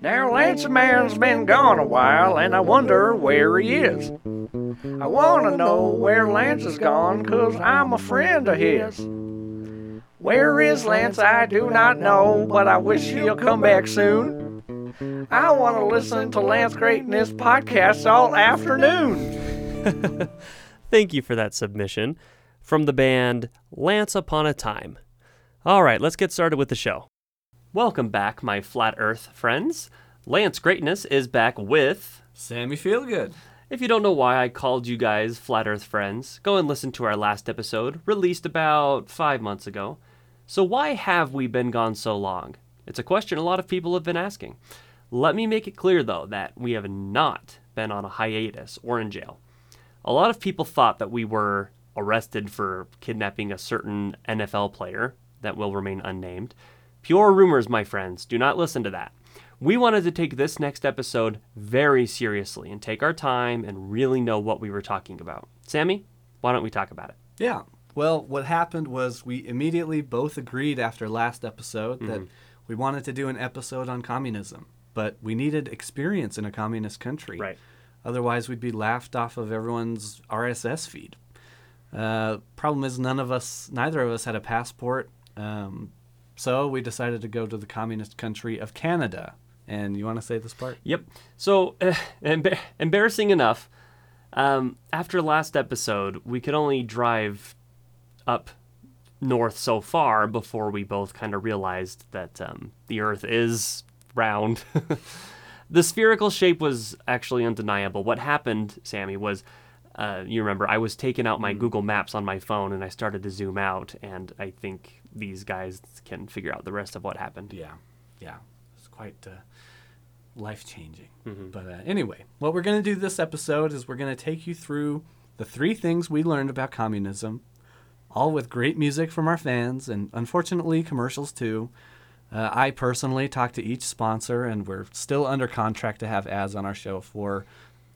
Now Lance Man's been gone a while, and I wonder where he is. I want to know where Lance is gone, 'cause I'm a friend of his. Where is Lance? I do not know, but I wish he'll come back soon. I want to listen to Lance Greatness podcast all afternoon. Thank you for that submission from the band Lance Upon a Time. All right, let's get started with the show. Welcome back, my Flat Earth friends. Lance Greatness is back with Sammy Feelgood. If you don't know why I called you guys Flat Earth friends, go and listen to our last episode, released about 5 months ago. So why have we been gone so long? It's a question a lot of people have been asking. Let me make it clear, though, that we have not been on a hiatus or in jail. A lot of people thought that we were arrested for kidnapping a certain NFL player that will remain unnamed. Pure rumors, my friends. Do not listen to that. We wanted to take this next episode very seriously and take our time and really know what we were talking about. Sammy, why don't we talk about it? Yeah. Well, what happened was we immediately both agreed after last episode that we wanted to do an episode on communism, but we needed experience in a communist country. Right. Otherwise, we'd be laughed off of everyone's RSS feed. Problem is, neither of us had a passport, so we decided to go to the communist country of Canada. And you want to say this part? Yep. So, embarrassing enough, after last episode, we could only drive up north so far before we both kind of realized that the Earth is round. The spherical shape was actually undeniable. What happened, Sammy, was, you remember, I was taking out my Google Maps on my phone, and I started to zoom out, and I think these guys can figure out the rest of what happened. Yeah. Quite life-changing. Mm-hmm. But anyway, what we're going to do this episode is we're going to take you through the three things we learned about communism, all with great music from our fans and, unfortunately, commercials too. I personally talked to each sponsor, and we're still under contract to have ads on our show for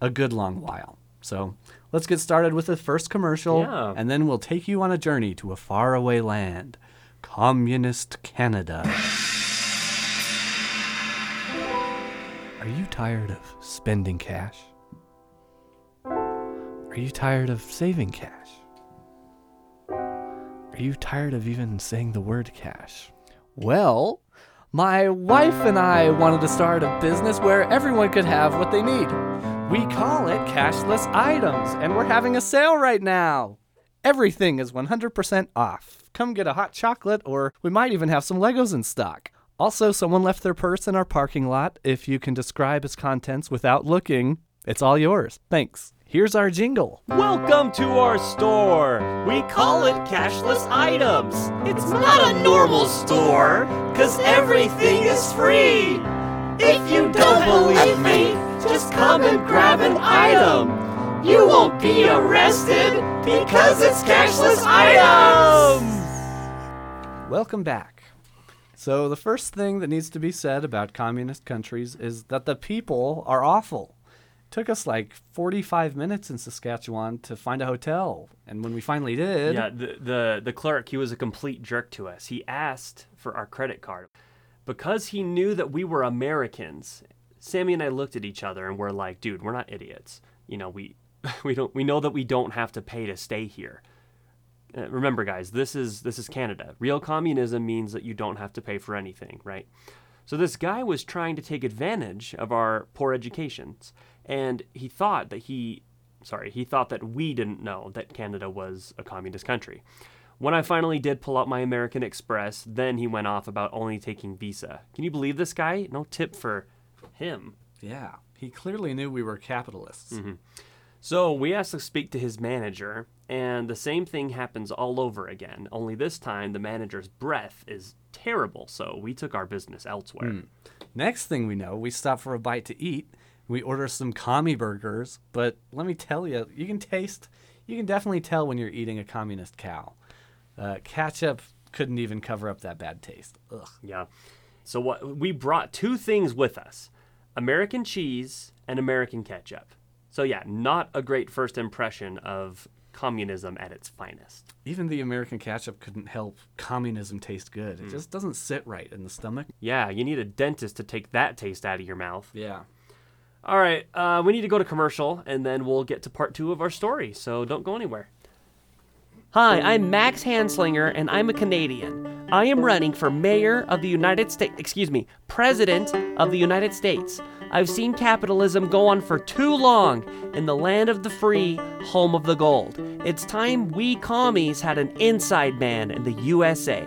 a good long while. So let's get started with the first commercial, and then we'll take you on a journey to a faraway land, Communist Canada. Are you tired of spending cash? Are you tired of saving cash? Are you tired of even saying the word cash? Well, my wife and I wanted to start a business where everyone could have what they need. We call it Cashless Items, and we're having a sale right now. Everything is 100% off. Come get a hot chocolate, or we might even have some Legos in stock. Also, someone left their purse in our parking lot. If you can describe its contents without looking, it's all yours. Thanks. Here's our jingle. Welcome to our store. We call it Cashless Items. It's not a normal store, 'cause everything is free. If you don't believe me, just come and grab an item. You won't be arrested because it's Cashless Items. Welcome back. So the first thing that needs to be said about communist countries is that the people are awful. It took us like 45 minutes in Saskatchewan to find a hotel, and when we finally did... Yeah, the clerk, he was a complete jerk to us. He asked for our credit card. Because he knew that we were Americans, Sammy and I looked at each other and we're like, dude, we're not idiots. You know, we know that we don't have to pay to stay here. Remember, guys, this is Canada. Real communism means that you don't have to pay for anything, right? So this guy was trying to take advantage of our poor educations, and he thought that we didn't know that Canada was a communist country. When I finally did pull out my American Express, then he went off about only taking Visa. Can you believe this guy? No tip for him. Yeah, he clearly knew we were capitalists. Mm-hmm. So we asked to speak to his manager, and the same thing happens all over again, only this time the manager's breath is terrible, so we took our business elsewhere. Next thing we know, we stop for a bite to eat. We order some commie burgers, but let me tell you, you can definitely tell when you're eating a communist cow. Ketchup couldn't even cover up that bad taste. Ugh. Yeah. So we brought two things with us, American cheese and American ketchup. So yeah, not a great first impression of communism at its finest. Even the American ketchup couldn't help communism taste good. It just doesn't sit right in the stomach. Yeah, you need a dentist to take that taste out of your mouth. Yeah. All right, we need to go to commercial, and then we'll get to part two of our story, so don't go anywhere. Hi, I'm Max Hanslinger, and I'm a Canadian. I am running for mayor of the United States, president of the United States. I've seen capitalism go on for too long in the land of the free, home of the gold. It's time we commies had an inside man in the USA.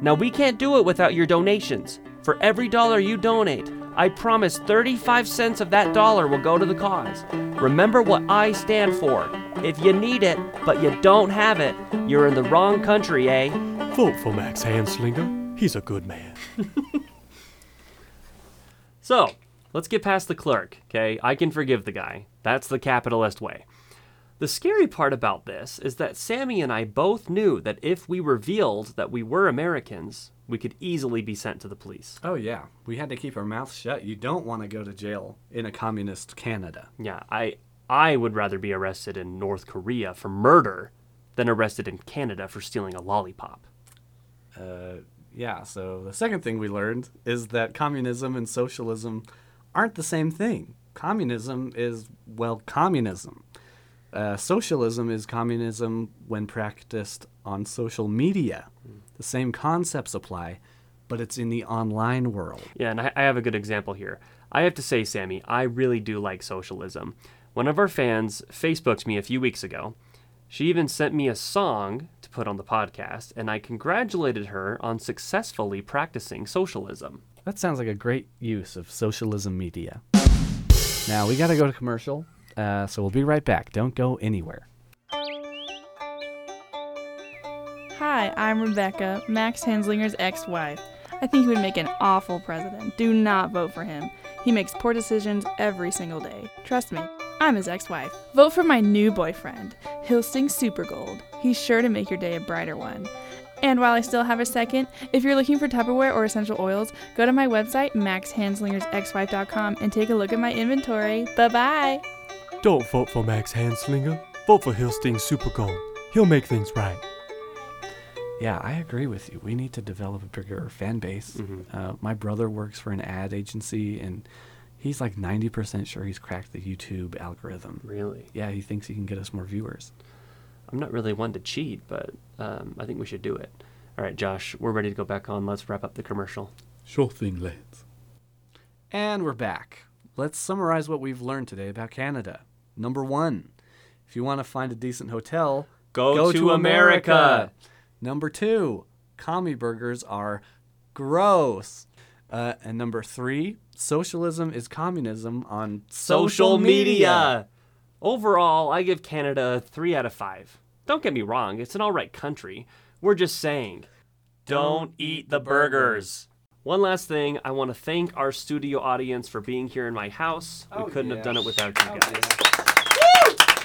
Now, we can't do it without your donations. For every dollar you donate, I promise 35 cents of that dollar will go to the cause. Remember what I stand for. If you need it, but you don't have it, you're in the wrong country, eh? Vote for Max Hanslinger. He's a good man. So, let's get past the clerk, okay? I can forgive the guy. That's the capitalist way. The scary part about this is that Sammy and I both knew that if we revealed that we were Americans, we could easily be sent to the police. Oh, yeah. We had to keep our mouths shut. You don't want to go to jail in a communist Canada. Yeah, I would rather be arrested in North Korea for murder than arrested in Canada for stealing a lollipop. Yeah, so the second thing we learned is that communism and socialism aren't the same thing. Communism is, well, communism. Socialism is communism when practiced on social media. The same concepts apply, but it's in the online world. Yeah, and I have a good example here. I have to say, Sammy, I really do like socialism. One of our fans Facebooked me a few weeks ago. She even sent me a song to put on the podcast, and I congratulated her on successfully practicing socialism. That sounds like a great use of socialism media. Now, we gotta go to commercial. So we'll be right back. Don't go anywhere. Hi, I'm Rebecca, Max Hanslinger's ex-wife. I think he would make an awful president. Do not vote for him. He makes poor decisions every single day. Trust me, I'm his ex-wife. Vote for my new boyfriend, Hilsting Supergold. He's sure to make your day a brighter one. And while I still have a second, if you're looking for Tupperware or essential oils, go to my website, maxhanslingersexwife.com, and take a look at my inventory. Bye-bye! Don't vote for Max Hanslinger. Vote for Hilsting Supergold. He'll make things right. Yeah, I agree with you. We need to develop a bigger fan base. Mm-hmm. My brother works for an ad agency, and he's like 90% sure he's cracked the YouTube algorithm. Really? Yeah, he thinks he can get us more viewers. I'm not really one to cheat, but I think we should do it. All right, Josh, we're ready to go back on. Let's wrap up the commercial. Sure thing, Lance. And we're back. Let's summarize what we've learned today about Canada. Number one, if you want to find a decent hotel, go to America. Number two, commie burgers are gross. And number three, socialism is communism on social media. Overall, I give Canada 3 out of 5. Don't get me wrong, it's an all right country. We're just saying, don't eat the burgers. One last thing, I want to thank our studio audience for being here in my house. We couldn't have done it without you guys. Yeah.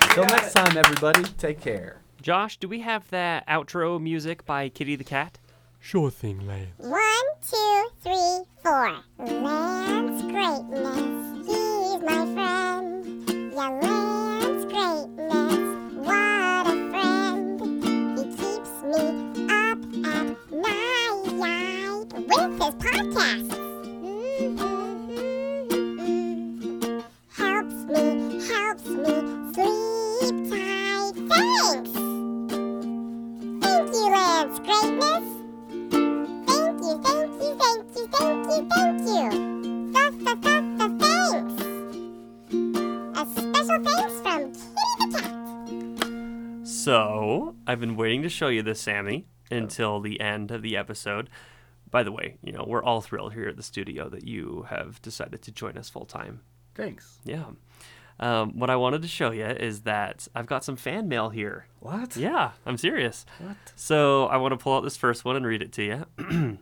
Until next time, everybody, take care. Josh, do we have that outro music by Kitty the Cat? Sure thing, Lance. 1, 2, 3, 4. Lance Greatness, he's my friend. Yeah, Lance Greatness, what a friend. He keeps me up at night with his podcasts. Helps me sleep tight. Thanks! Thank you, Lance Greatness. Thank you. Thanks. A special thanks from Kitty the Cat. So, I've been waiting to show you this, Sammy, until the end of the episode. By the way, we're all thrilled here at the studio that you have decided to join us full time. Thanks. Yeah. What I wanted to show you is that I've got some fan mail here. What? Yeah, I'm serious. What? So, I want to pull out this first one and read it to you.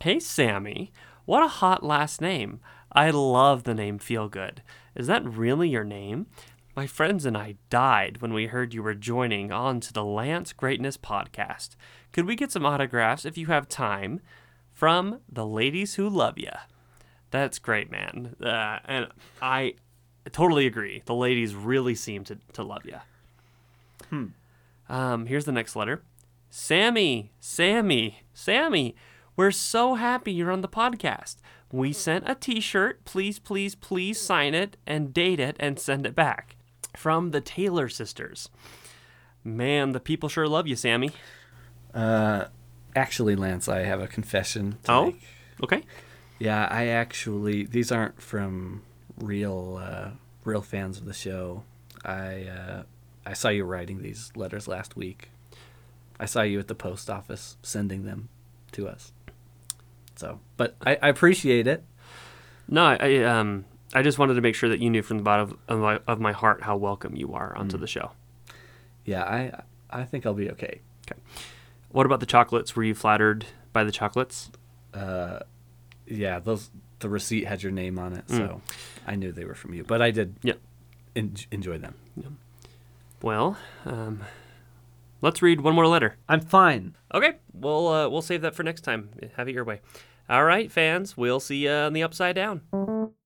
Hey, Sammy. What a hot last name. I love the name Feelgood. Is that really your name? My friends and I died when we heard you were joining on to the Lance Greatness podcast. Could we get some autographs if you have time from the ladies who love you? That's great, man. And I totally agree. The ladies really seem to love you. Here's the next letter. Sammy, we're so happy you're on the podcast. We sent a t-shirt. Please, please, please sign it and date it and send it back. From the Taylor sisters. Man, the people sure love you, Sammy. Actually, Lance, I have a confession to make. Okay. Yeah, these aren't from real fans of the show. I saw you writing these letters last week. I saw you at the post office sending them to us. So, but I appreciate it. No, I just wanted to make sure that you knew from the bottom of my heart how welcome you are onto the show. Yeah, I think I'll be okay. Okay. What about the chocolates? Were you flattered by the chocolates? Yeah, the receipt had your name on it, so I knew they were from you. But I did enjoy them. Yeah. Well, let's read one more letter. I'm fine. Okay, we'll save that for next time. Have it your way. All right, fans, we'll see you on the Upside Down.